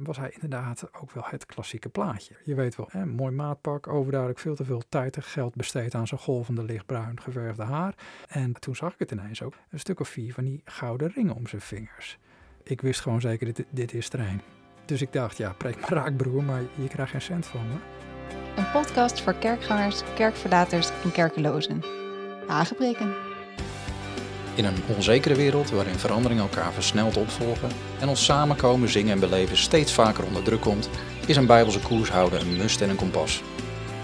En was hij inderdaad ook wel het klassieke plaatje. Je weet wel, hè, mooi maatpak, overduidelijk veel te veel tijd en geld besteed aan zijn golvende lichtbruin geverfde haar. En toen zag ik het ineens ook, een stuk of 4 van die gouden ringen om zijn vingers. Ik wist gewoon zeker, dit is trein. Dus ik dacht, ja, preek maar raak broer, maar je krijgt geen cent van me. Een podcast voor kerkgangers, kerkverlaters en kerkelozen. Hagenpreken. In een onzekere wereld waarin veranderingen elkaar versneld opvolgen en ons samenkomen, zingen en beleven steeds vaker onder druk komt, is een bijbelse koers houden een must en een kompas.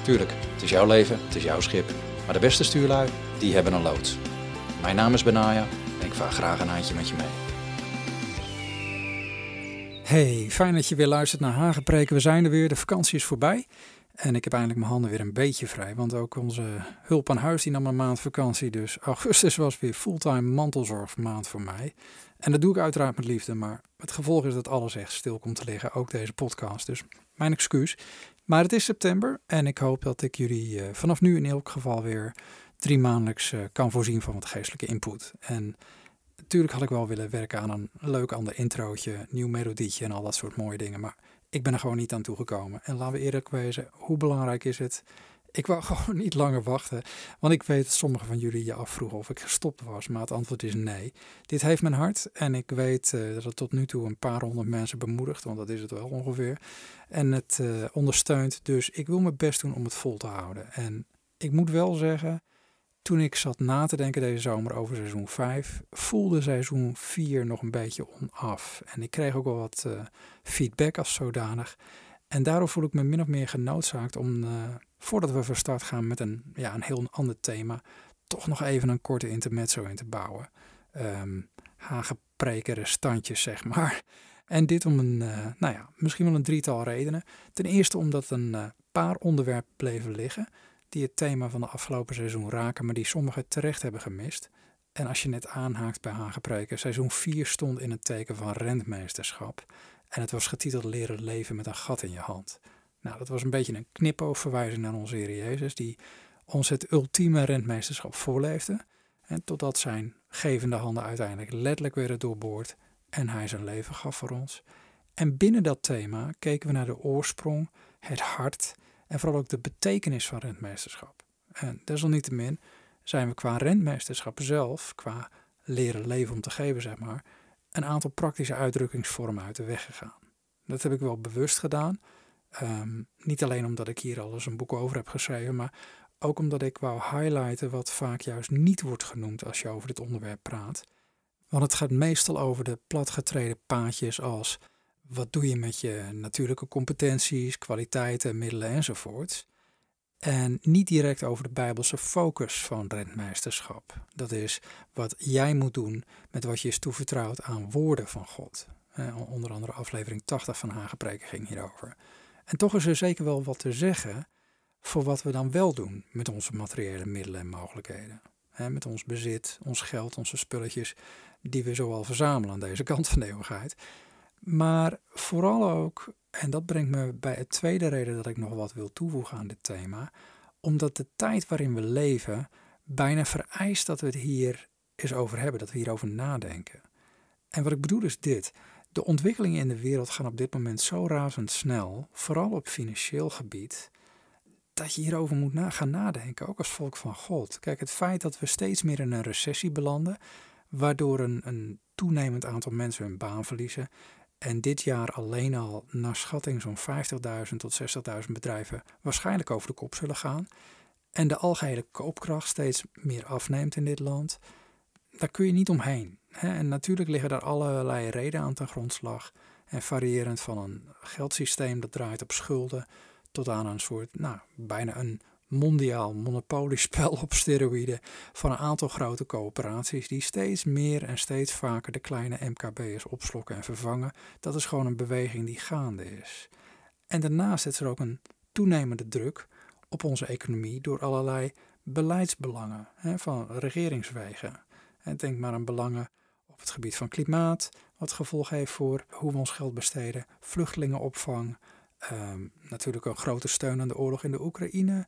Tuurlijk, het is jouw leven, het is jouw schip, maar de beste stuurlui, die hebben een loods. Mijn naam is Benaiah en ik vaar graag een eindje met je mee. Hey, fijn dat je weer luistert naar Hagenpreken. We zijn er weer, de vakantie is voorbij. En ik heb eindelijk mijn handen weer een beetje vrij, want ook onze Hulp aan Huis die nam een maand vakantie. Dus augustus was weer fulltime mantelzorgmaand voor mij. En dat doe ik uiteraard met liefde, maar het gevolg is dat alles echt stil komt te liggen, ook deze podcast. Dus mijn excuus. Maar het is september en ik hoop dat ik jullie vanaf nu in elk geval weer 3 maandelijks kan voorzien van wat geestelijke input. En natuurlijk had ik wel willen werken aan een leuk ander introotje, nieuw melodietje en al dat soort mooie dingen, maar ik ben er gewoon niet aan toegekomen. En laten we eerlijk wezen, hoe belangrijk is het? Ik wou gewoon niet langer wachten. Want ik weet dat sommigen van jullie je afvroegen of ik gestopt was. Maar het antwoord is nee. Dit heeft mijn hart. En ik weet dat het tot nu toe een paar honderd mensen bemoedigt. Want dat is het wel ongeveer. En het ondersteunt. Dus ik wil mijn best doen om het vol te houden. En ik moet wel zeggen, toen ik zat na te denken deze zomer over seizoen 5, voelde seizoen 4 nog een beetje onaf. En ik kreeg ook wel wat feedback als zodanig. En daardoor voel ik me min of meer genoodzaakt om, voordat we van start gaan met een heel ander thema, toch nog even een korte intermezzo in te bouwen. Hagenprekere standjes, zeg maar. En dit om misschien wel een 3-tal redenen. Ten eerste omdat een paar onderwerpen bleven liggen die het thema van de afgelopen seizoen raken, maar die sommigen terecht hebben gemist. En als je net aanhaakt bij Hagenpreken, seizoen 4 stond in het teken van rentmeesterschap. En het was getiteld Leren leven met een gat in je hand. Nou, dat was een beetje een knipoogverwijzing naar onze Heer Jezus, die ons het ultieme rentmeesterschap voorleefde. En totdat zijn gevende handen uiteindelijk letterlijk werden doorboord en hij zijn leven gaf voor ons. En binnen dat thema keken we naar de oorsprong, het hart en vooral ook de betekenis van rentmeesterschap. En desalniettemin zijn we qua rentmeesterschap zelf, qua leren leven om te geven, zeg maar, een aantal praktische uitdrukkingsvormen uit de weg gegaan. Dat heb ik wel bewust gedaan. Niet alleen omdat ik hier al eens een boek over heb geschreven, maar ook omdat ik wou highlighten wat vaak juist niet wordt genoemd als je over dit onderwerp praat. Want het gaat meestal over de platgetreden paadjes als: wat doe je met je natuurlijke competenties, kwaliteiten, middelen enzovoort? En niet direct over de Bijbelse focus van rentmeesterschap. Dat is wat jij moet doen met wat je is toevertrouwd aan woorden van God. Onder andere aflevering 80 van Hagenpreken ging hierover. En toch is er zeker wel wat te zeggen voor wat we dan wel doen met onze materiële middelen en mogelijkheden. Met ons bezit, ons geld, onze spulletjes die we zoal verzamelen aan deze kant van de eeuwigheid. Maar vooral ook, en dat brengt me bij het tweede reden dat ik nog wat wil toevoegen aan dit thema, omdat de tijd waarin we leven bijna vereist dat we het hier eens over hebben, dat we hierover nadenken. En wat ik bedoel is dit: de ontwikkelingen in de wereld gaan op dit moment zo razendsnel, vooral op financieel gebied, dat je hierover moet gaan nadenken, ook als volk van God. Kijk, het feit dat we steeds meer in een recessie belanden, waardoor een toenemend aantal mensen hun baan verliezen. En dit jaar alleen al naar schatting zo'n 50.000 tot 60.000 bedrijven waarschijnlijk over de kop zullen gaan. En de algehele koopkracht steeds meer afneemt in dit land. Daar kun je niet omheen. En natuurlijk liggen daar allerlei redenen aan ten grondslag. En variërend van een geldsysteem dat draait op schulden tot aan een soort, bijna een mondiaal monopoliespel op steroïden van een aantal grote coöperaties die steeds meer en steeds vaker de kleine MKB'ers opslokken en vervangen. Dat is gewoon een beweging die gaande is. En daarnaast is er ook een toenemende druk op onze economie door allerlei beleidsbelangen van regeringswegen. En denk maar aan belangen op het gebied van klimaat, wat gevolg heeft voor hoe we ons geld besteden, vluchtelingenopvang, natuurlijk een grote steun aan de oorlog in de Oekraïne,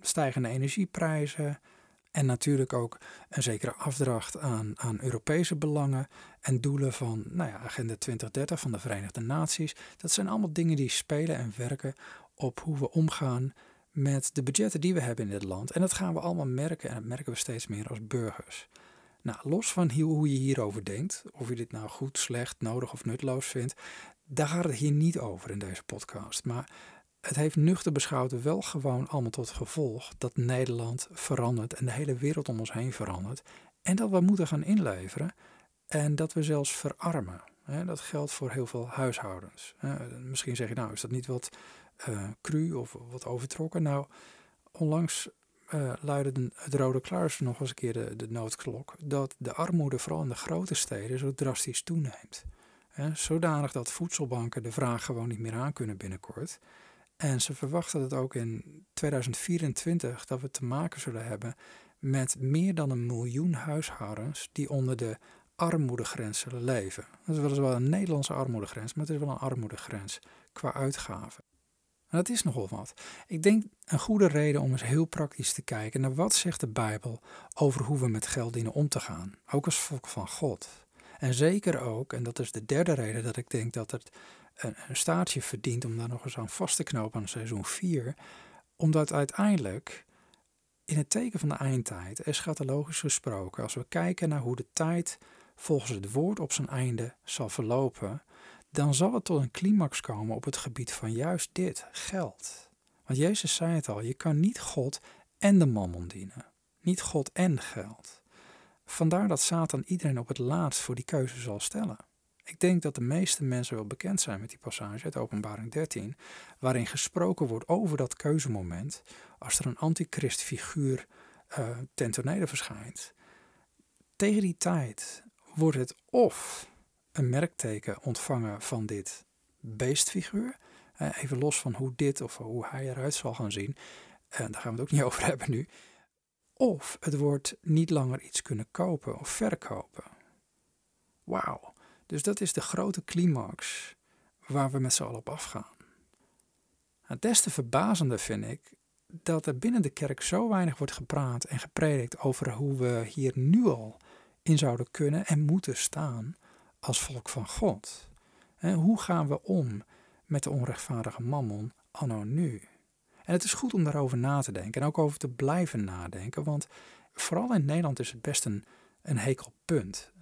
stijgende energieprijzen, En natuurlijk ook een zekere afdracht aan Europese belangen en doelen van Agenda 2030 van de Verenigde Naties. Dat zijn allemaal dingen die spelen en werken op hoe we omgaan met de budgetten die we hebben in dit land. En dat gaan we allemaal merken en dat merken we steeds meer als burgers. Nou, los van hoe je hierover denkt, of je dit nou goed, slecht, nodig of nutteloos vindt, daar gaat het hier niet over in deze podcast. Maar het heeft nuchter beschouwd wel gewoon allemaal tot gevolg dat Nederland verandert en de hele wereld om ons heen verandert. En dat we moeten gaan inleveren en dat we zelfs verarmen. Dat geldt voor heel veel huishoudens. Misschien zeg je nou, is dat niet wat cru of wat overtrokken? Nou, onlangs luidde het Rode Kruis nog eens een keer de noodklok dat de armoede vooral in de grote steden zo drastisch toeneemt. Zodanig dat voedselbanken de vraag gewoon niet meer aan kunnen binnenkort. En ze verwachten dat ook in 2024 dat we te maken zullen hebben met meer dan 1 miljoen huishoudens die onder de armoedegrens zullen leven. Dat is wel een Nederlandse armoedegrens, maar het is wel een armoedegrens qua uitgaven. En dat is nogal wat. Ik denk een goede reden om eens heel praktisch te kijken naar wat zegt de Bijbel over hoe we met geld dienen om te gaan. Ook als volk van God. En zeker ook, en dat is de derde reden dat ik denk dat het een staartje verdient om daar nog eens aan vast te knopen aan seizoen 4. Omdat uiteindelijk, in het teken van de eindtijd, eschatologisch gesproken, als we kijken naar hoe de tijd volgens het woord op zijn einde zal verlopen, dan zal het tot een climax komen op het gebied van juist dit, geld. Want Jezus zei het al, je kan niet God en de mammon dienen. Niet God en geld. Vandaar dat Satan iedereen op het laatst voor die keuze zal stellen. Ik denk dat de meeste mensen wel bekend zijn met die passage uit Openbaring 13, waarin gesproken wordt over dat keuzemoment als er een antichristfiguur ten tonele verschijnt. Tegen die tijd wordt het of een merkteken ontvangen van dit beestfiguur, even los van hoe dit of hoe hij eruit zal gaan zien, daar gaan we het ook niet over hebben nu, of het wordt niet langer iets kunnen kopen of verkopen. Wauw. Dus dat is de grote climax waar we met z'n allen op afgaan. Het des te verbazender vind ik dat er binnen de kerk zo weinig wordt gepraat en gepredikt over hoe we hier nu al in zouden kunnen en moeten staan als volk van God. En hoe gaan we om met de onrechtvaardige mammon anno nu? En het is goed om daarover na te denken en ook over te blijven nadenken, want vooral in Nederland is het best een hekelpunt.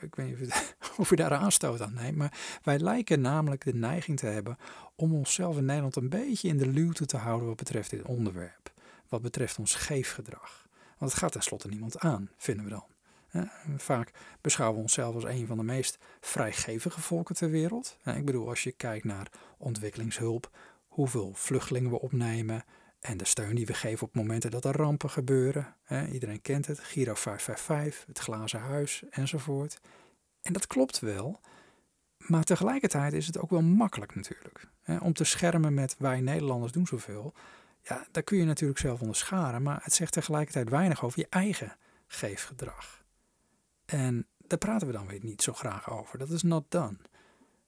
Ik weet niet of je daar aanstoot aan neemt, maar wij lijken namelijk de neiging te hebben om onszelf in Nederland een beetje in de luwte te houden wat betreft dit onderwerp. Wat betreft ons geefgedrag. Want het gaat tenslotte niemand aan, vinden we dan. Vaak beschouwen we onszelf als een van de meest vrijgevige volken ter wereld. Ik bedoel, als je kijkt naar ontwikkelingshulp, hoeveel vluchtelingen we opnemen en de steun die we geven op momenten dat er rampen gebeuren. Iedereen kent het, Giro 555, het glazen huis enzovoort. En dat klopt wel, maar tegelijkertijd is het ook wel makkelijk natuurlijk. Om te schermen met wij Nederlanders doen zoveel, ja, daar kun je natuurlijk zelf onder scharen, maar het zegt tegelijkertijd weinig over je eigen geefgedrag. En daar praten we dan weer niet zo graag over, dat is not done.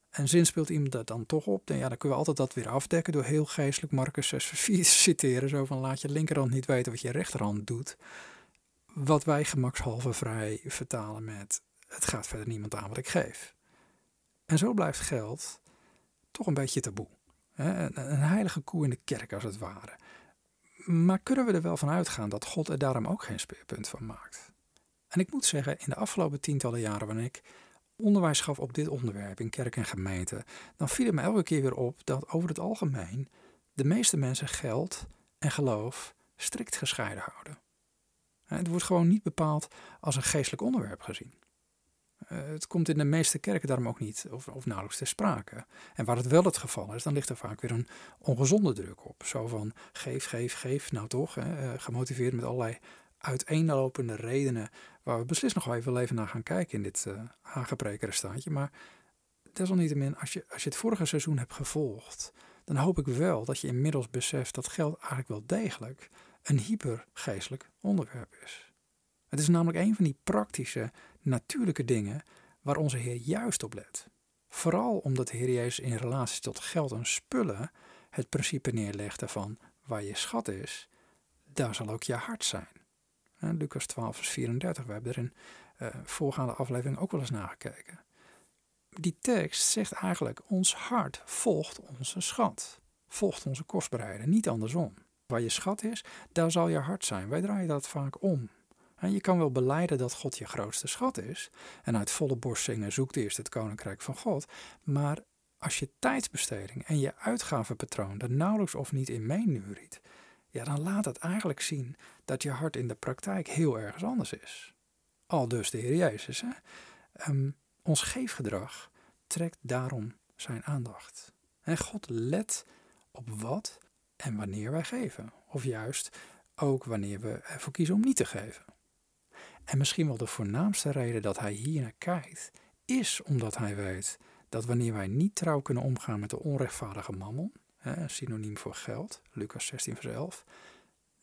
En zinspeelt iemand dat dan toch op? Dan kunnen we altijd dat weer afdekken door heel geestelijk Marcus 6 vers 4 te citeren. Zo van laat je linkerhand niet weten wat je rechterhand doet. Wat wij gemakshalve vrij vertalen met het gaat verder niemand aan wat ik geef. En zo blijft geld toch een beetje taboe. Een heilige koe in de kerk als het ware. Maar kunnen we er wel van uitgaan dat God er daarom ook geen speerpunt van maakt? En ik moet zeggen, in de afgelopen tientallen jaren wanneer ik onderwijs gaf op dit onderwerp in kerk en gemeente, dan viel het me elke keer weer op dat over het algemeen de meeste mensen geld en geloof strikt gescheiden houden. Het wordt gewoon niet bepaald als een geestelijk onderwerp gezien. Het komt in de meeste kerken daarom ook niet of nauwelijks ter sprake. En waar het wel het geval is, dan ligt er vaak weer een ongezonde druk op. Zo van geef, nou toch, gemotiveerd met allerlei uiteenlopende redenen waar we beslist nog wel even naar gaan kijken in dit Hagenpreken staatje. Maar desalniettemin, als je het vorige seizoen hebt gevolgd, dan hoop ik wel dat je inmiddels beseft dat geld eigenlijk wel degelijk een hypergeestelijk onderwerp is. Het is namelijk een van die praktische, natuurlijke dingen waar onze Heer juist op let. Vooral omdat de Heer Jezus in relatie tot geld en spullen het principe neerlegde van waar je schat is, daar zal ook je hart zijn. Lukas 12 vers 34, we hebben er in voorgaande aflevering ook wel eens nagekeken. Die tekst zegt eigenlijk, ons hart volgt onze schat, volgt onze kostbaarheden, niet andersom. Waar je schat is, daar zal je hart zijn. Wij draaien dat vaak om. En je kan wel belijden dat God je grootste schat is en uit volle borst zingen, zoekt eerst het koninkrijk van God, maar als je tijdsbesteding en je uitgavenpatroon er nauwelijks of niet in meenuriet, ja, dan laat het eigenlijk zien dat je hart in de praktijk heel ergens anders is. Aldus de Heer Jezus. Hè? Ons geefgedrag trekt daarom zijn aandacht. En God let op wat en wanneer wij geven. Of juist ook wanneer we ervoor kiezen om niet te geven. En misschien wel de voornaamste reden dat hij hier naar kijkt, is omdat hij weet dat wanneer wij niet trouw kunnen omgaan met de onrechtvaardige mammon, een synoniem voor geld, Lukas 16 vers 11,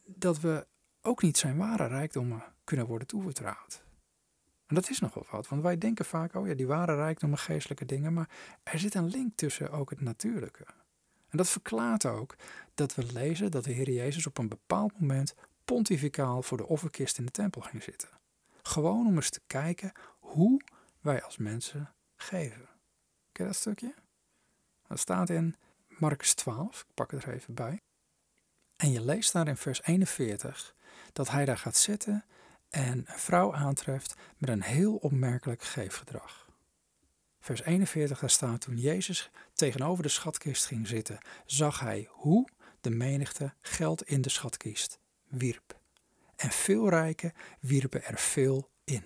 dat we ook niet zijn ware rijkdommen kunnen worden toevertrouwd. En dat is nogal wat, want wij denken vaak, oh ja, die ware rijkdommen, geestelijke dingen, maar er zit een link tussen ook het natuurlijke. En dat verklaart ook dat we lezen dat de Heer Jezus op een bepaald moment pontificaal voor de offerkist in de tempel ging zitten. Gewoon om eens te kijken hoe wij als mensen geven. Ken je dat stukje? Dat staat in Marcus 12, ik pak het er even bij. En je leest daar in vers 41 dat hij daar gaat zitten en een vrouw aantreft met een heel opmerkelijk geefgedrag. Vers 41, daar staat, toen Jezus tegenover de schatkist ging zitten, zag hij hoe de menigte geld in de schatkist wierp. En veel rijken wierpen er veel in.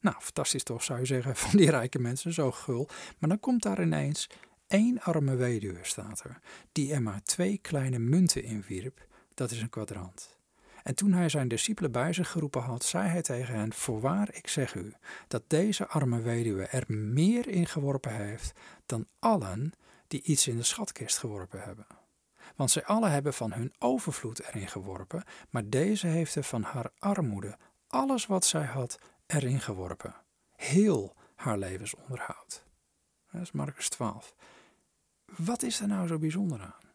Nou, fantastisch toch, zou je zeggen, van die rijke mensen, zo gul. Maar dan komt daar ineens 1 arme weduwe, staat er, die er maar 2 kleine munten in wierp. Dat is een kwadrant. En toen hij zijn discipelen bij zich geroepen had, zei hij tegen hen, voorwaar, ik zeg u, dat deze arme weduwe er meer in geworpen heeft dan allen die iets in de schatkist geworpen hebben. Want zij allen hebben van hun overvloed erin geworpen, maar deze heeft er van haar armoede alles wat zij had erin geworpen. Heel haar levensonderhoud. Dat is Marcus 12. Wat is er nou zo bijzonder aan?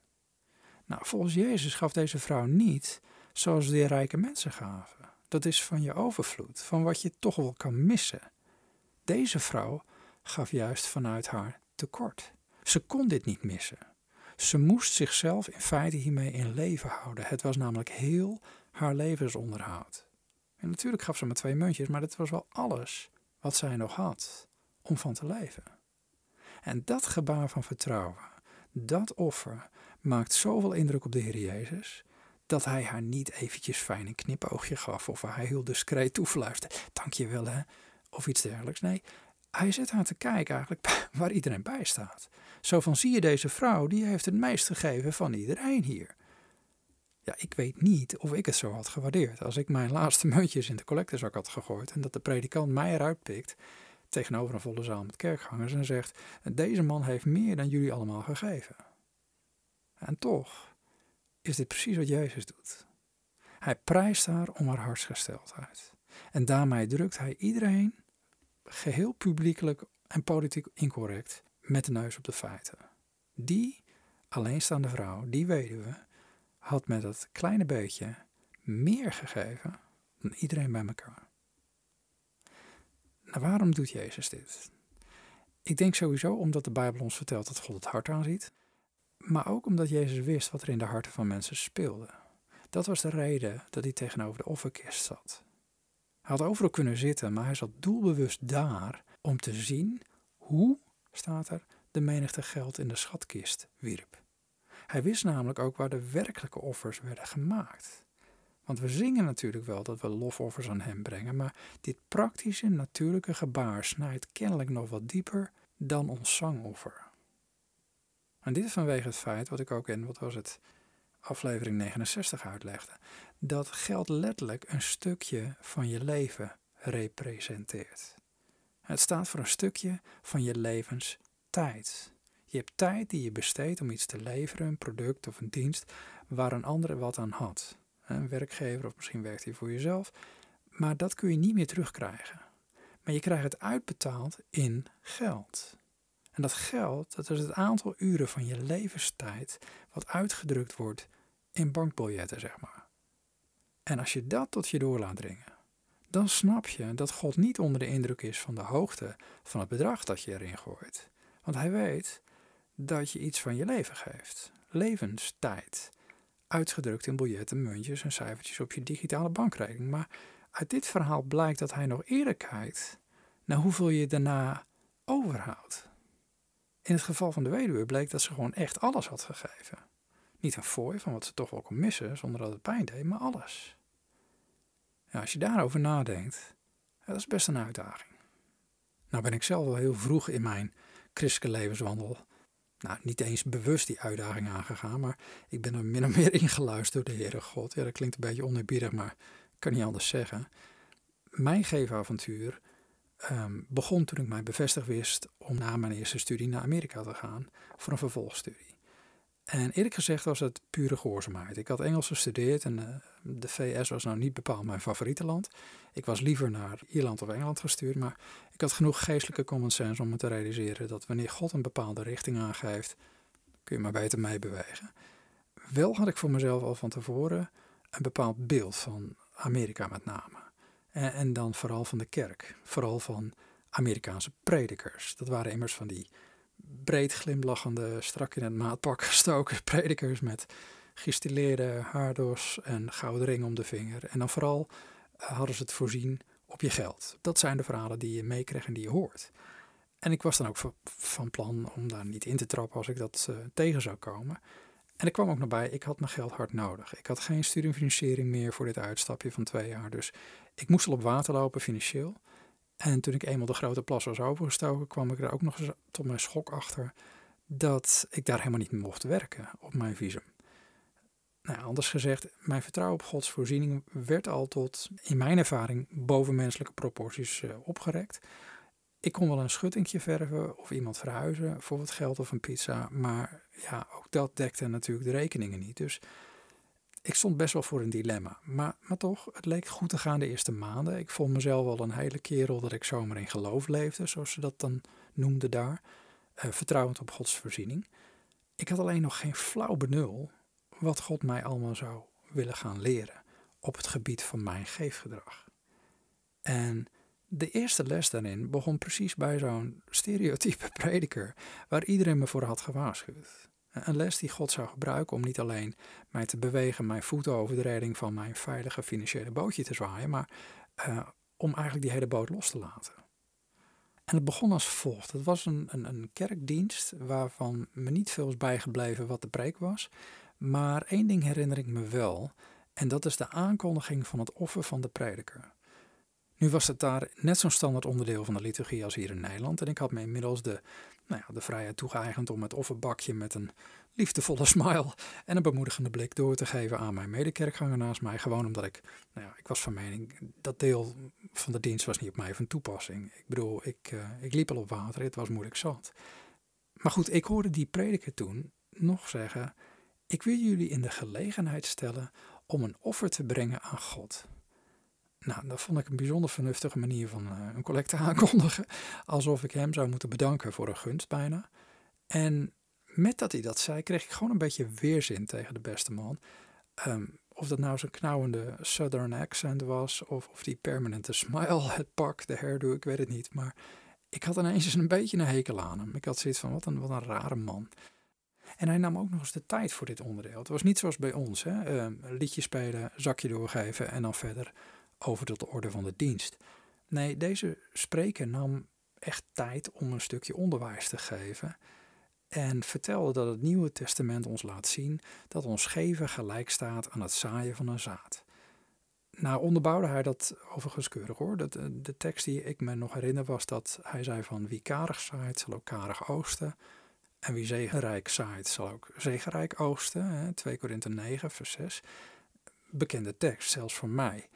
Nou, volgens Jezus gaf deze vrouw niet zoals de rijke mensen gaven. Dat is van je overvloed, van wat je toch wel kan missen. Deze vrouw gaf juist vanuit haar tekort. Ze kon dit niet missen. Ze moest zichzelf in feite hiermee in leven houden. Het was namelijk heel haar levensonderhoud. En natuurlijk gaf ze maar 2 muntjes, maar dat was wel alles wat zij nog had om van te leven. En dat gebaar van vertrouwen, dat offer, maakt zoveel indruk op de Heer Jezus, dat hij haar niet eventjes fijn een knipoogje gaf, of hij heel discreet toefluisterde, dankjewel hè, of iets dergelijks. Nee, hij zet haar te kijken eigenlijk waar iedereen bij staat. Zo van, zie je deze vrouw, die heeft het meest gegeven van iedereen hier. Ja, ik weet niet of ik het zo had gewaardeerd als ik mijn laatste muntjes in de collectezak had gegooid en dat de predikant mij eruit pikt tegenover een volle zaal met kerkgangers en zegt, deze man heeft meer dan jullie allemaal gegeven. En toch is dit precies wat Jezus doet. Hij prijst haar om haar hartsgesteldheid. En daarmee drukt hij iedereen, geheel publiekelijk en politiek incorrect, met de neus op de feiten. Die alleenstaande vrouw, die weduwe, had met dat kleine beetje meer gegeven dan iedereen bij elkaar. Nou, waarom doet Jezus dit? Ik denk sowieso omdat de Bijbel ons vertelt dat God het hart aanziet, maar ook omdat Jezus wist wat er in de harten van mensen speelde. Dat was de reden dat hij tegenover de offerkist zat. Hij had overal kunnen zitten, maar hij zat doelbewust daar om te zien hoe, staat er, de menigte geld in de schatkist wierp. Hij wist namelijk ook waar de werkelijke offers werden gemaakt. Want we zingen natuurlijk wel dat we lofoffers aan hem brengen, maar dit praktische, natuurlijke gebaar snijdt kennelijk nog wat dieper dan ons zangoffer. En dit is vanwege het feit, wat ik ook in, aflevering 69 uitlegde, dat geld letterlijk een stukje van je leven representeert. Het staat voor een stukje van je levenstijd. Je hebt tijd die je besteedt om iets te leveren, een product of een dienst, waar een ander wat aan had. Een werkgever of misschien werkt hij voor jezelf, maar dat kun je niet meer terugkrijgen. Maar je krijgt het uitbetaald in geld. En dat geld, dat is het aantal uren van je levenstijd wat uitgedrukt wordt in bankbiljetten, zeg maar. En als je dat tot je door laat dringen, dan snap je dat God niet onder de indruk is van de hoogte van het bedrag dat je erin gooit. Want hij weet dat je iets van je leven geeft. Levenstijd. Uitgedrukt in biljetten, muntjes en cijfertjes op je digitale bankrekening. Maar uit dit verhaal blijkt dat hij nog eerder kijkt naar hoeveel je daarna overhoudt. In het geval van de weduwe bleek dat ze gewoon echt alles had gegeven. Niet een fooi van wat ze toch wel kon missen zonder dat het pijn deed, maar alles. Nou, als je daarover nadenkt, dat is best een uitdaging. Nou ben ik zelf wel heel vroeg in mijn christelijke levenswandel. Nou, niet eens bewust die uitdaging aangegaan, maar ik ben er min of meer ingeluisterd door de Heere God. Ja, dat klinkt een beetje oneerbiedig, maar ik kan niet anders zeggen. Mijn geefavontuur begon toen ik mij bevestigd wist om na mijn eerste studie naar Amerika te gaan voor een vervolgstudie. En eerlijk gezegd was het pure gehoorzaamheid. Ik had Engels gestudeerd en de VS was nou niet bepaald mijn favoriete land. Ik was liever naar Ierland of Engeland gestuurd, maar ik had genoeg geestelijke common sense om me te realiseren dat wanneer God een bepaalde richting aangeeft, kun je maar beter mee bewegen. Wel had ik voor mezelf al van tevoren een bepaald beeld van Amerika met name. En dan vooral van de kerk, vooral van Amerikaanse predikers. Dat waren immers van die breed glimlachende, strak in het maatpak gestoken predikers met gestileerde haardos en gouden ring om de vinger. En dan vooral hadden ze het voorzien op je geld. Dat zijn de verhalen die je meekreeg en die je hoort. En ik was dan ook van plan om daar niet in te trappen als ik dat tegen zou komen. En er kwam ook nog bij, ik had mijn geld hard nodig. Ik had geen studiefinanciering meer voor dit uitstapje van 2 jaar. Dus ik moest al op water lopen financieel. En toen ik eenmaal de grote plas was overgestoken, kwam ik er ook nog eens tot mijn schok achter dat ik daar helemaal niet mocht werken op mijn visum. Nou, anders gezegd, mijn vertrouwen op Gods voorziening werd al tot, in mijn ervaring, bovenmenselijke proporties opgerekt. Ik kon wel een schuttingje verven of iemand verhuizen voor wat geld of een pizza, maar ja, ook dat dekte natuurlijk de rekeningen niet. Dus ik stond best wel voor een dilemma, maar toch, het leek goed te gaan de eerste maanden. Ik vond mezelf al een hele kerel dat ik zomaar in geloof leefde, zoals ze dat dan noemden daar. Vertrouwend op Gods voorziening. Ik had alleen nog geen flauw benul wat God mij allemaal zou willen gaan leren op het gebied van mijn geefgedrag. En de eerste les daarin begon precies bij zo'n stereotype prediker waar iedereen me voor had gewaarschuwd. Een les die God zou gebruiken om niet alleen mij te bewegen mijn voeten over de redding van mijn veilige financiële bootje te zwaaien, maar om eigenlijk die hele boot los te laten. En het begon als volgt. Het was een kerkdienst waarvan me niet veel is bijgebleven wat de preek was, maar één ding herinner ik me wel en dat is de aankondiging van het offer van de prediker. Nu was het daar net zo'n standaard onderdeel van de liturgie als hier in Nederland. En ik had me inmiddels de vrijheid toegeëigend om het offerbakje met een liefdevolle smile en een bemoedigende blik door te geven aan mijn medekerkganger naast mij. Gewoon omdat ik was van mening, dat deel van de dienst was niet op mij van toepassing. Ik bedoel, ik liep al op water, het was moeilijk zat. Maar goed, ik hoorde die prediker toen nog zeggen, ik wil jullie in de gelegenheid stellen om een offer te brengen aan God. Nou, dat vond ik een bijzonder vernuftige manier van een collecte aankondigen. Alsof ik hem zou moeten bedanken voor een gunst bijna. En met dat hij dat zei, kreeg ik gewoon een beetje weerzin tegen de beste man. Of dat nou zijn knauwende Southern accent was, of die permanente smile, het pak, de hairdo, ik weet het niet. Maar ik had ineens een beetje een hekel aan hem. Ik had zoiets van, wat een rare man. En hij nam ook nog eens de tijd voor dit onderdeel. Het was niet zoals bij ons, hè? Liedje spelen, zakje doorgeven en dan verder over tot de orde van de dienst. Nee, deze spreker nam echt tijd om een stukje onderwijs te geven en vertelde dat het Nieuwe Testament ons laat zien dat ons geven gelijk staat aan het zaaien van een zaad. Nou, onderbouwde hij dat overigens keurig hoor. De tekst die ik me nog herinner was dat hij zei van wie karig zaait zal ook karig oogsten en wie zegenrijk zaait zal ook zegenrijk oogsten. Hè? 2 Korinthe 9 vers 6. Bekende tekst, zelfs voor mij.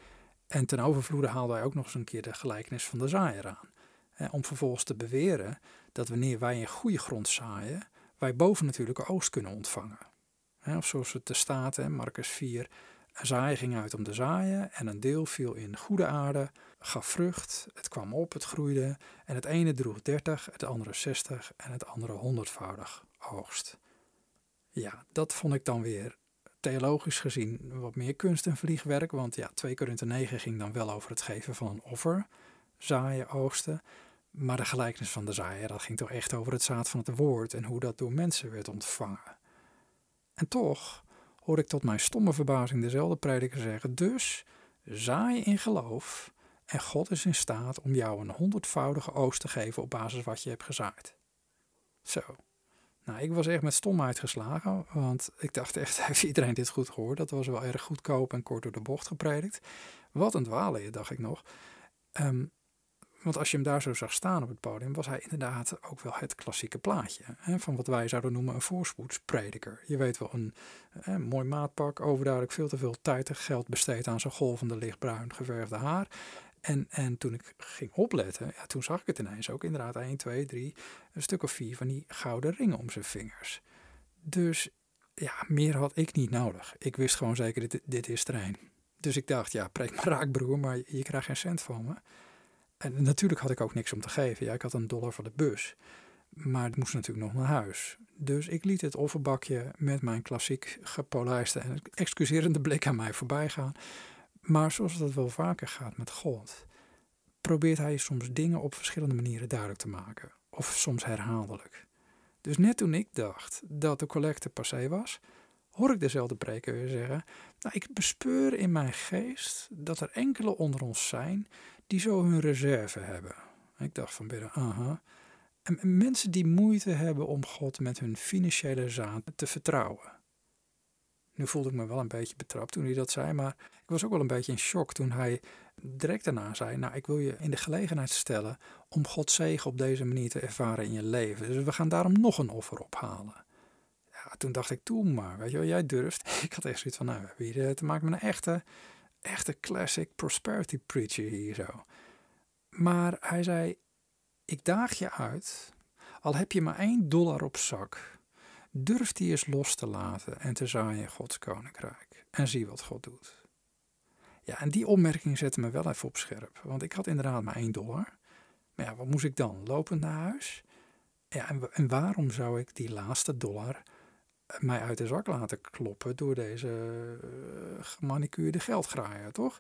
En ten overvloede haalde hij ook nog eens een keer de gelijkenis van de zaaier aan. Om vervolgens te beweren dat wanneer wij in goede grond zaaien, wij bovennatuurlijke oogst kunnen ontvangen. Of zoals het er staat in Marcus 4, een zaaier ging uit om te zaaien en een deel viel in goede aarde, gaf vrucht, het kwam op, het groeide en het ene droeg 30, het andere 60 en het andere 100-voudig oogst. Ja, dat vond ik dan weer theologisch gezien wat meer kunst en vliegwerk. Want ja, 2 Korinthe 9 ging dan wel over het geven van een offer. Zaaien, oogsten. Maar de gelijkenis van de zaaier, dat ging toch echt over het zaad van het woord en hoe dat door mensen werd ontvangen. En toch hoor ik tot mijn stomme verbazing dezelfde prediker zeggen: dus zaai in geloof en God is in staat om jou een 100-voudige oogst te geven op basis wat je hebt gezaaid. Zo. Nou, ik was echt met stomheid geslagen, want ik dacht echt, heeft iedereen dit goed gehoord? Dat was wel erg goedkoop en kort door de bocht gepredikt. Wat een dwaalleer, dacht ik nog. Want als je hem daar zo zag staan op het podium, was hij inderdaad ook wel het klassieke plaatje. Hè, van wat wij zouden noemen een voorspoedsprediker. Je weet wel, een mooi maatpak, overduidelijk veel te veel tijd en geld besteed aan zijn golvende lichtbruin geverfde haar. En toen ik ging opletten, ja, toen zag ik het ineens ook inderdaad 1, 2, 3, een stuk of 4 van die gouden ringen om zijn vingers. Dus ja, meer had ik niet nodig. Ik wist gewoon zeker, dit is terrein. Dus ik dacht, ja, preek maar raak broer, maar je krijgt geen cent van me. En natuurlijk had ik ook niks om te geven. Ja, ik had $1 voor de bus. Maar het moest natuurlijk nog naar huis. Dus ik liet het offerbakje met mijn klassiek gepolijste en excuserende blik aan mij voorbij gaan. Maar zoals dat wel vaker gaat met God, probeert hij soms dingen op verschillende manieren duidelijk te maken. Of soms herhaaldelijk. Dus net toen ik dacht dat de collecte passé was, hoor ik dezelfde preker weer zeggen: nou, ik bespeur in mijn geest dat er enkele onder ons zijn die zo hun reserve hebben. Ik dacht van binnen, aha. En mensen die moeite hebben om God met hun financiële zaad te vertrouwen. Nu voelde ik me wel een beetje betrapt toen hij dat zei, maar ik was ook wel een beetje in shock toen hij direct daarna zei: nou, ik wil je in de gelegenheid stellen om Gods zegen op deze manier te ervaren in je leven. Dus we gaan daarom nog een offer ophalen. Ja, toen dacht ik, doe maar, weet je wel, jij durft. Ik had echt zoiets van, nou, we hebben hier te maken met een echte classic prosperity preacher hier zo. Maar hij zei, ik daag je uit, al heb je maar $1 op zak, durf die eens los te laten en te zaaien in Gods koninkrijk. En zie wat God doet. Ja, en die opmerking zette me wel even op scherp. Want ik had inderdaad maar $1. Maar ja, wat moest ik dan? Lopend naar huis? Ja, en waarom zou ik die laatste $... mij uit de zak laten kloppen door deze gemanicuurde geldgraaier, toch?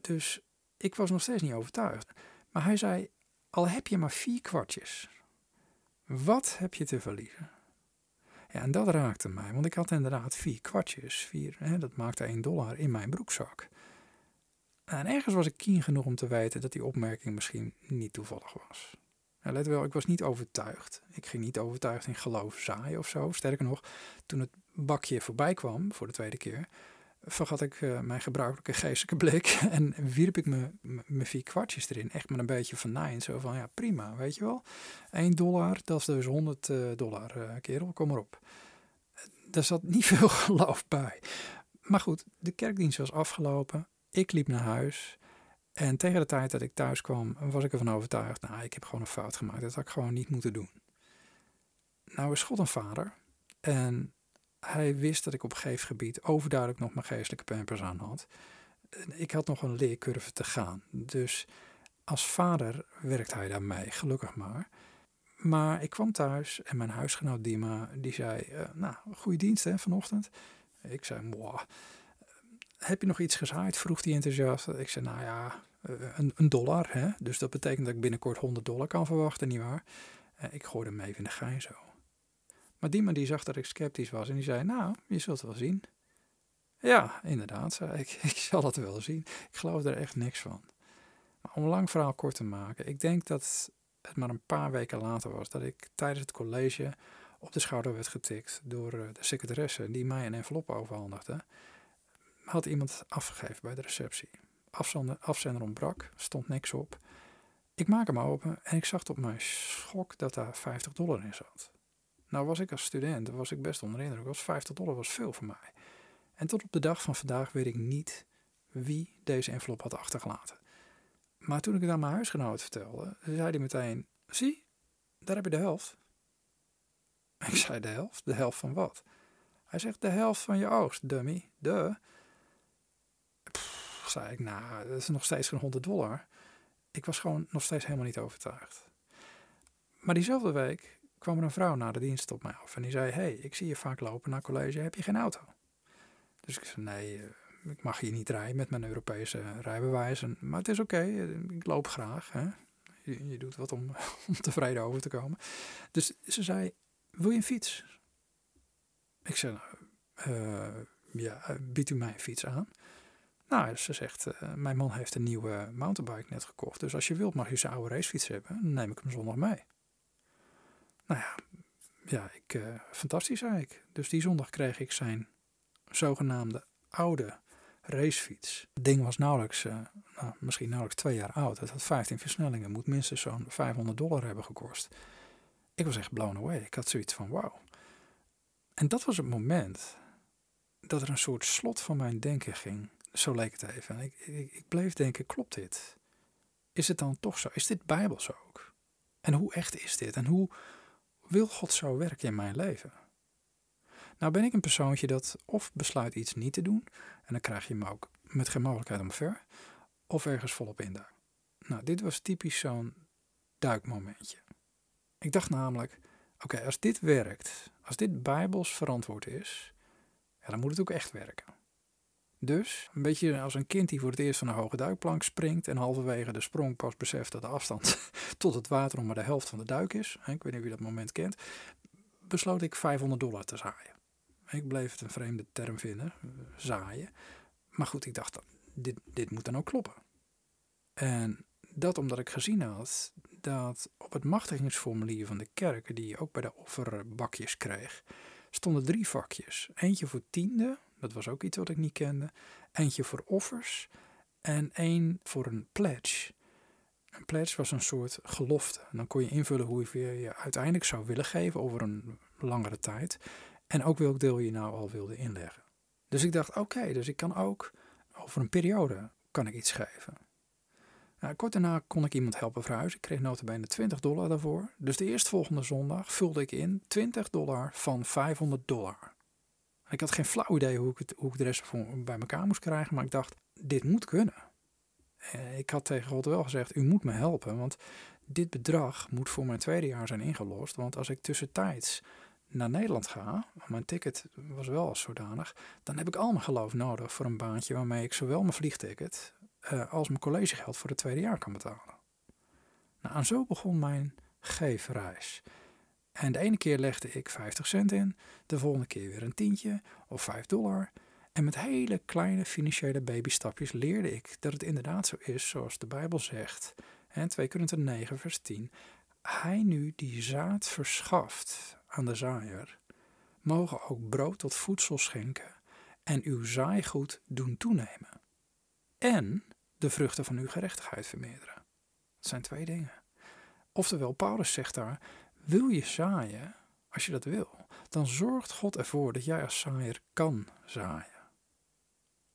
Dus ik was nog steeds niet overtuigd. Maar hij zei, al heb je maar 4 kwartjes. Wat heb je te verliezen? Ja, en dat raakte mij, want ik had inderdaad 4 kwartjes. 4, hè, dat maakte $1 in mijn broekzak. En ergens was ik keen genoeg om te weten dat die opmerking misschien niet toevallig was. Ja, let wel, ik was niet overtuigd. Ik ging niet overtuigd in geloof zaaien of zo. Sterker nog, toen het bakje voorbij kwam voor de tweede keer, vergat ik mijn gebruikelijke geestelijke blik en wierp ik mijn 4 kwartjes erin. Echt met een beetje venijn. Zo van, ja prima, weet je wel. $1, dat is dus $100, kerel, kom maar op. Daar zat niet veel geloof bij. Maar goed, de kerkdienst was afgelopen. Ik liep naar huis. En tegen de tijd dat ik thuis kwam, was ik ervan overtuigd, nou, ik heb gewoon een fout gemaakt. Dat had ik gewoon niet moeten doen. Nou is God een vader. En hij wist dat ik op geefgebied overduidelijk nog mijn geestelijke pampers aan had. Ik had nog een leercurve te gaan. Dus als vader werkt hij daarmee, gelukkig maar. Maar ik kwam thuis en mijn huisgenoot Dima, die zei, nou, goede dienst hè, vanochtend. Ik zei, mwah. Heb je nog iets gezaaid? Vroeg die enthousiast. Ik zei, nou ja, $1. Hè? Dus dat betekent dat ik binnenkort $100 kan verwachten, nietwaar? Ik gooide hem even in de gein zo. Maar die man die zag dat ik sceptisch was en die zei, nou, je zult het wel zien. Ja, inderdaad, zei ik. Ik zal het wel zien. Ik geloof er echt niks van. Maar om een lang verhaal kort te maken. Ik denk dat het maar een paar weken later was dat ik tijdens het college op de schouder werd getikt door de secretaresse die mij een envelop overhandigde. Had iemand afgegeven bij de receptie. Afzender ontbrak, stond niks op. Ik maak hem open en ik zag tot mijn schok dat daar $50 in zat. Nou was ik als student, was ik best onder indruk. $50 was veel voor mij. En tot op de dag van vandaag weet ik niet wie deze envelop had achtergelaten. Maar toen ik het aan mijn huisgenoot vertelde, zei hij meteen, zie, daar heb je de helft. Ik zei, de helft? De helft van wat? Hij zegt, de helft van je oogst, dummy, de. Zei ik, nou, dat is nog steeds geen $100. Ik was gewoon nog steeds helemaal niet overtuigd. Maar diezelfde week kwam er een vrouw na de dienst op mij af en die zei, hey, ik zie je vaak lopen naar college, heb je geen auto? Dus ik zei, nee, ik mag hier niet rijden met mijn Europese rijbewijs. Maar het is oké, ik loop graag. Hè? Je doet wat om tevreden over te komen. Dus ze zei, wil je een fiets? Ik zei, ja, biedt u mij een fiets aan? Nou, ze zegt, mijn man heeft een nieuwe mountainbike net gekocht. Dus als je wilt mag je zijn oude racefiets hebben. Dan neem ik hem zondag mee. Nou ja ik, fantastisch zei ik. Dus die zondag kreeg ik zijn zogenaamde oude racefiets. Het ding was misschien nauwelijks 2 jaar oud. Het had 15 versnellingen. Moet minstens zo'n $500 hebben gekost. Ik was echt blown away. Ik had zoiets van wauw. En dat was het moment dat er een soort slot van mijn denken ging. Zo leek het even. Ik bleef denken, klopt dit? Is het dan toch zo? Is dit bijbels ook? En hoe echt is dit? En hoe wil God zo werken in mijn leven? Nou ben ik een persoontje dat of besluit iets niet te doen. En dan krijg je hem ook met geen mogelijkheid omver. Of ergens volop induiken. Nou, dit was typisch zo'n duikmomentje. Ik dacht namelijk, oké, als dit werkt. Als dit bijbels verantwoord is. Ja, dan moet het ook echt werken. Dus, een beetje als een kind die voor het eerst van een hoge duikplank springt en halverwege de sprong pas beseft dat de afstand tot het water om maar de helft van de duik is. Ik weet niet of je dat moment kent. Besloot ik $500 te zaaien. Ik bleef het een vreemde term vinden, zaaien. Maar goed, ik dacht, dit moet dan ook kloppen. En dat omdat ik gezien had dat op het machtigingsformulier van de kerk, die je ook bij de offerbakjes kreeg, stonden 3 vakjes. Eentje voor 10e. Dat was ook iets wat ik niet kende. Eentje voor offers en 1 voor een pledge. Een pledge was een soort gelofte. En dan kon je invullen hoeveel je uiteindelijk zou willen geven over een langere tijd. En ook welk deel je nou al wilde inleggen. Dus ik dacht, oké, dus ik kan ook over een periode kan ik iets geven. Nou, kort daarna kon ik iemand helpen verhuizen. Ik kreeg nota bene $20 daarvoor. Dus de eerstvolgende zondag vulde ik in $20 van $500. Ik had geen flauw idee hoe ik de rest bij elkaar moest krijgen. Maar ik dacht, dit moet kunnen. Ik had tegen God wel gezegd, u moet me helpen. Want dit bedrag moet voor mijn tweede jaar zijn ingelost. Want als ik tussentijds naar Nederland ga, mijn ticket was wel als zodanig. Dan heb ik al mijn geloof nodig voor een baantje waarmee ik zowel mijn vliegticket als mijn collegegeld voor het tweede jaar kan betalen. Nou, en zo begon mijn geefreis. En de ene keer legde ik 50 cent in, de volgende keer weer een tientje of $5. En met hele kleine financiële babystapjes leerde ik dat het inderdaad zo is zoals de Bijbel zegt. En 2 Korinthe 9 vers 10. Hij nu die zaad verschaft aan de zaaier, mogen ook brood tot voedsel schenken en uw zaaigoed doen toenemen. En de vruchten van uw gerechtigheid vermeerderen. Dat zijn 2 dingen. Oftewel, Paulus zegt daar, wil je zaaien, als je dat wil, dan zorgt God ervoor dat jij als zaaier kan zaaien.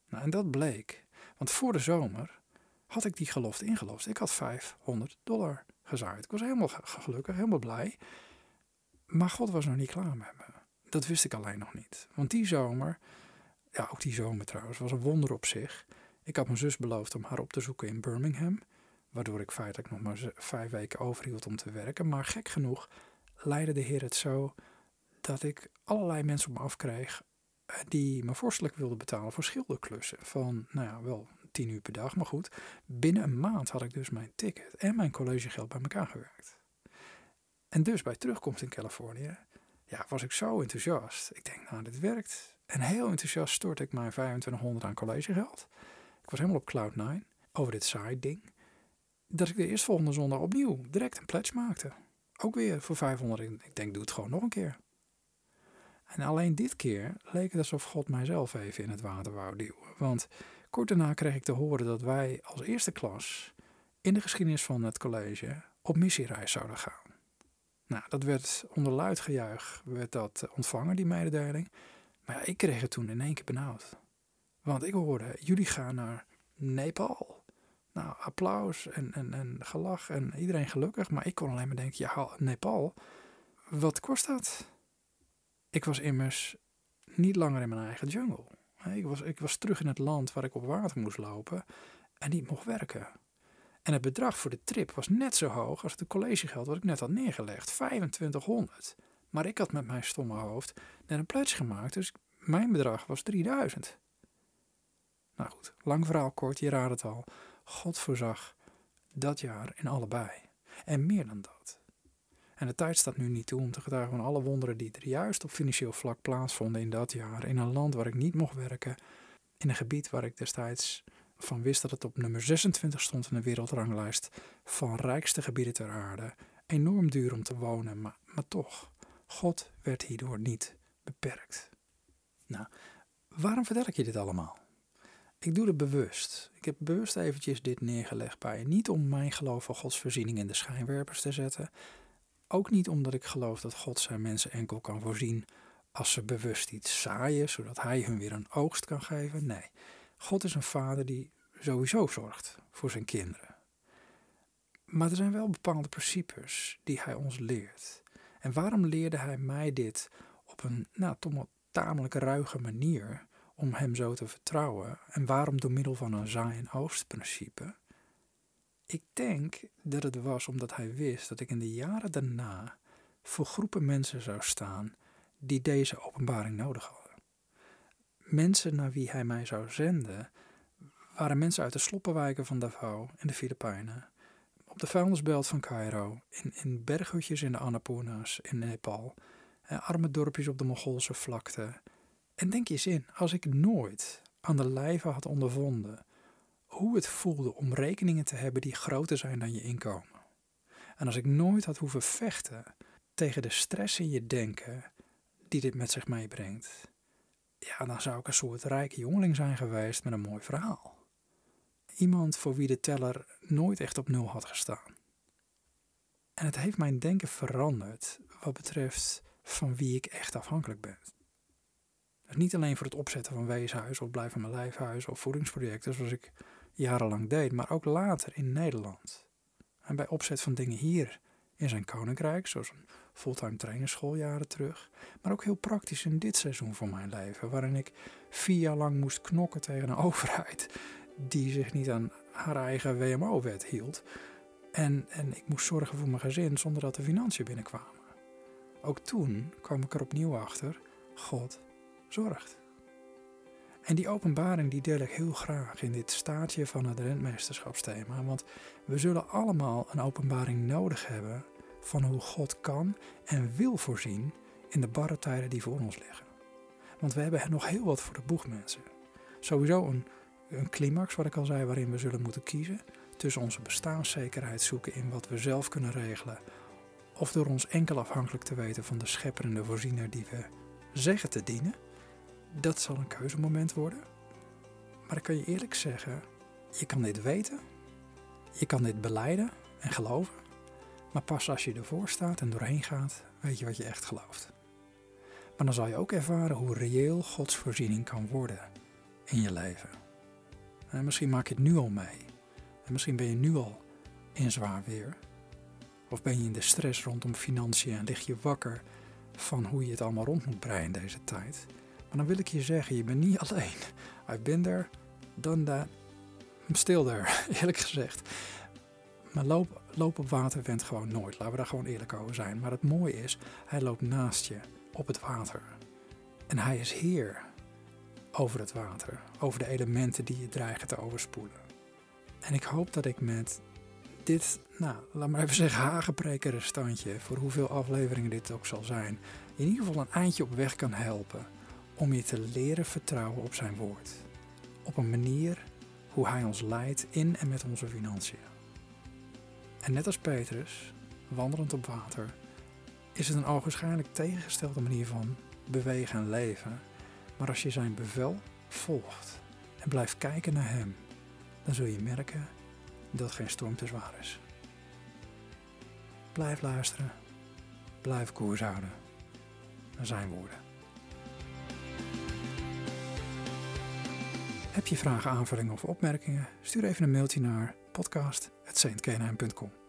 Nou, en dat bleek, want voor de zomer had ik die gelofte ingelost. Ik had $500 gezaaid. Ik was helemaal gelukkig, helemaal blij. Maar God was nog niet klaar met me. Dat wist ik alleen nog niet. Want die zomer, ja ook die zomer trouwens, was een wonder op zich. Ik had mijn zus beloofd om haar op te zoeken in Birmingham. Waardoor ik feitelijk nog maar 5 weken overhield om te werken. Maar gek genoeg leidde de Heer het zo dat ik allerlei mensen op me afkreeg die me vorstelijk wilden betalen voor schilderklussen. Van, nou ja, wel 10 uur per dag, maar goed. Binnen een maand had ik dus mijn ticket en mijn collegegeld bij elkaar gewerkt. En dus bij terugkomst in Californië, ja, was ik zo enthousiast. Ik denk, nou, dit werkt. En heel enthousiast stortte ik mijn $2500 aan collegegeld. Ik was helemaal op cloud 9 over dit side ding. Dat ik de eerstvolgende zondag opnieuw direct een pledge maakte. Ook weer voor $500. Ik denk, doe het gewoon nog een keer. En alleen dit keer leek het alsof God mijzelf even in het water wou duwen. Want kort daarna kreeg ik te horen dat wij als eerste klas in de geschiedenis van het college op missiereis zouden gaan. Nou, dat werd onder luid gejuich werd dat ontvangen, die mededeling. Maar ja, ik kreeg het toen in 1 keer benauwd. Want ik hoorde, jullie gaan naar Nepal. Nou, applaus en gelach en iedereen gelukkig. Maar ik kon alleen maar denken, ja, Nepal, wat kost dat? Ik was immers niet langer in mijn eigen jungle. Ik was terug in het land waar ik op water moest lopen en niet mocht werken. En het bedrag voor de trip was net zo hoog als het collegegeld wat ik net had neergelegd. $2500. Maar ik had met mijn stomme hoofd net een pledge gemaakt, dus mijn bedrag was $3000. Nou goed, lang verhaal kort, je raadt het al. God voorzag dat jaar en allebei. En meer dan dat. En de tijd staat nu niet toe om te getuigen van alle wonderen die er juist op financieel vlak plaatsvonden in dat jaar. In een land waar ik niet mocht werken. In een gebied waar ik destijds van wist dat het op nummer 26 stond in de wereldranglijst van rijkste gebieden ter aarde. Enorm duur om te wonen, maar toch. God werd hierdoor niet beperkt. Nou, waarom vertel ik je dit allemaal? Ik doe het bewust. Ik heb bewust eventjes dit neergelegd bij je. Niet om mijn geloof van Gods voorziening in de schijnwerpers te zetten. Ook niet omdat ik geloof dat God zijn mensen enkel kan voorzien als ze bewust iets zaaien, zodat hij hun weer een oogst kan geven. Nee, God is een vader die sowieso zorgt voor zijn kinderen. Maar er zijn wel bepaalde principes die hij ons leert. En waarom leerde hij mij dit op een tamelijk ruige manier om hem zo te vertrouwen? En waarom door middel van een zaai- en oogstprincipe? Ik denk dat het was omdat hij wist dat ik in de jaren daarna voor groepen mensen zou staan die deze openbaring nodig hadden. Mensen naar wie hij mij zou zenden waren mensen uit de sloppenwijken van Davao en de Filipijnen, op de vuilnisbelt van Cairo, in berghutjes in de Annapurnas in Nepal, en arme dorpjes op de Mongoolse vlakte. En denk je eens in, als ik nooit aan de lijve had ondervonden hoe het voelde om rekeningen te hebben die groter zijn dan je inkomen. En als ik nooit had hoeven vechten tegen de stress in je denken die dit met zich meebrengt, ja, dan zou ik een soort rijke jongeling zijn geweest met een mooi verhaal. Iemand voor wie de teller nooit echt op nul had gestaan. En het heeft mijn denken veranderd wat betreft van wie ik echt afhankelijk ben. Dus niet alleen voor het opzetten van weeshuis of blijven mijn lijfhuis of voedingsprojecten zoals ik jarenlang deed, maar ook later in Nederland. En bij opzet van dingen hier in zijn koninkrijk, zoals een fulltime trainerschool jaren terug, maar ook heel praktisch in dit seizoen van mijn leven, waarin ik 4 jaar lang moest knokken tegen een overheid die zich niet aan haar eigen WMO-wet hield. En ik moest zorgen voor mijn gezin zonder dat de financiën binnenkwamen. Ook toen kwam ik er opnieuw achter, God zorgt. En die openbaring die deel ik heel graag in dit staartje van het rentmeesterschapsthema, want we zullen allemaal een openbaring nodig hebben van hoe God kan en wil voorzien in de barre tijden die voor ons liggen. Want we hebben nog heel wat voor de boeg, mensen. Sowieso een climax, wat ik al zei, waarin we zullen moeten kiezen tussen onze bestaanszekerheid zoeken in wat we zelf kunnen regelen of door ons enkel afhankelijk te weten van de schepper en de voorziener die we zeggen te dienen. Dat zal een keuzemoment worden. Maar ik kan je eerlijk zeggen, je kan dit weten, je kan dit belijden en geloven, maar pas als je ervoor staat en doorheen gaat, weet je wat je echt gelooft. Maar dan zal je ook ervaren hoe reëel Gods voorziening kan worden in je leven. En misschien maak je het nu al mee. En misschien ben je nu al in zwaar weer. Of ben je in de stress rondom financiën en lig je wakker van hoe je het allemaal rond moet breien deze tijd. Maar dan wil ik je zeggen, je bent niet alleen. I've been there, done that, I'm still there, eerlijk gezegd. Maar loop op water went gewoon nooit. Laten we daar gewoon eerlijk over zijn. Maar het mooie is, hij loopt naast je op het water. En hij is heer over het water. Over de elementen die je dreigen te overspoelen. En ik hoop dat ik met dit, laat maar even zeggen, hagenprekenrestantje, voor hoeveel afleveringen dit ook zal zijn, in ieder geval een eindje op weg kan helpen om je te leren vertrouwen op zijn woord. Op een manier hoe hij ons leidt in en met onze financiën. En net als Petrus, wandelend op water, is het een ogenschijnlijk tegengestelde manier van bewegen en leven. Maar als je zijn bevel volgt en blijft kijken naar hem, dan zul je merken dat geen storm te zwaar is. Blijf luisteren, blijf koers houden naar zijn woorden. Heb je vragen, aanvullingen of opmerkingen? Stuur even een mailtje naar podcast@stkenheim.com.